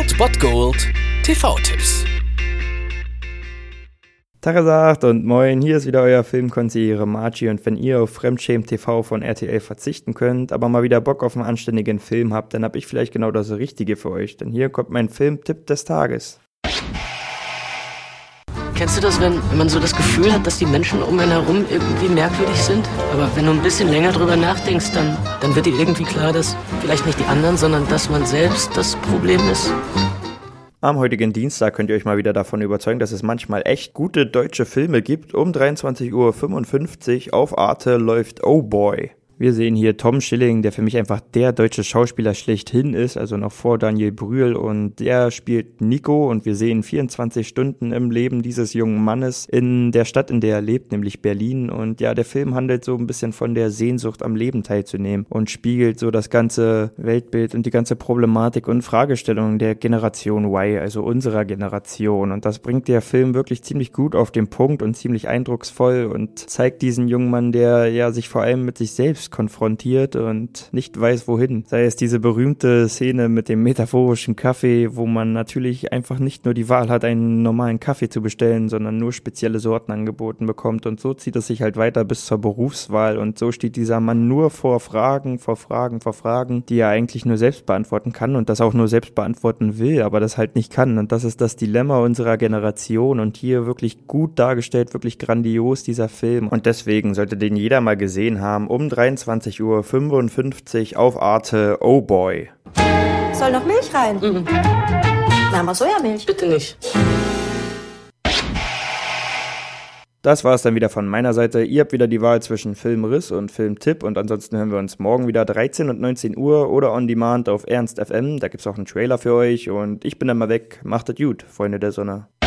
Old But Gold TV-Tipps. Tagesacht und moin, hier ist wieder euer Filmkonsigliere Margie, und wenn ihr auf Fremdschämen TV von RTL verzichten könnt, aber mal wieder Bock auf einen anständigen Film habt, dann hab ich vielleicht genau das Richtige für euch, denn hier kommt mein Filmtipp des Tages. Kennst du das, wenn man so das Gefühl hat, dass die Menschen um einen herum irgendwie merkwürdig sind? Aber wenn du ein bisschen länger drüber nachdenkst, dann wird dir irgendwie klar, dass vielleicht nicht die anderen, sondern dass man selbst das Problem ist. Am heutigen Dienstag könnt ihr euch mal wieder davon überzeugen, dass es manchmal echt gute deutsche Filme gibt. Um 23:55 Uhr auf Arte läuft Oh Boy. Wir sehen hier Tom Schilling, der für mich einfach der deutsche Schauspieler schlechthin ist, also noch vor Daniel Brühl, und der spielt Nico, und wir sehen 24 Stunden im Leben dieses jungen Mannes in der Stadt, in der er lebt, nämlich Berlin, und ja, der Film handelt so ein bisschen von der Sehnsucht, am Leben teilzunehmen, und spiegelt so das ganze Weltbild und die ganze Problematik und Fragestellung der Generation Y, also unserer Generation, und das bringt der Film wirklich ziemlich gut auf den Punkt und ziemlich eindrucksvoll und zeigt diesen jungen Mann, der ja sich vor allem mit sich selbst konfrontiert und nicht weiß, wohin. Sei es diese berühmte Szene mit dem metaphorischen Kaffee, wo man natürlich einfach nicht nur die Wahl hat, einen normalen Kaffee zu bestellen, sondern nur spezielle Sorten angeboten bekommt, und so zieht es sich halt weiter bis zur Berufswahl, und so steht dieser Mann nur vor Fragen, die er eigentlich nur selbst beantworten kann und das auch nur selbst beantworten will, aber das halt nicht kann, und das ist das Dilemma unserer Generation, und hier wirklich gut dargestellt, wirklich grandios dieser Film, und deswegen sollte den jeder mal gesehen haben. Um 23:55 Uhr auf Arte, Oh Boy. Soll noch Milch rein? Mhm. Na, mach Sojamilch. Bitte nicht. Das war's dann wieder von meiner Seite. Ihr habt wieder die Wahl zwischen Filmriss und Filmtipp, und ansonsten hören wir uns morgen wieder 13 und 19 Uhr oder on demand auf Ernst FM. Da gibt's auch einen Trailer für euch, und ich bin dann mal weg. Macht es gut, Freunde der Sonne.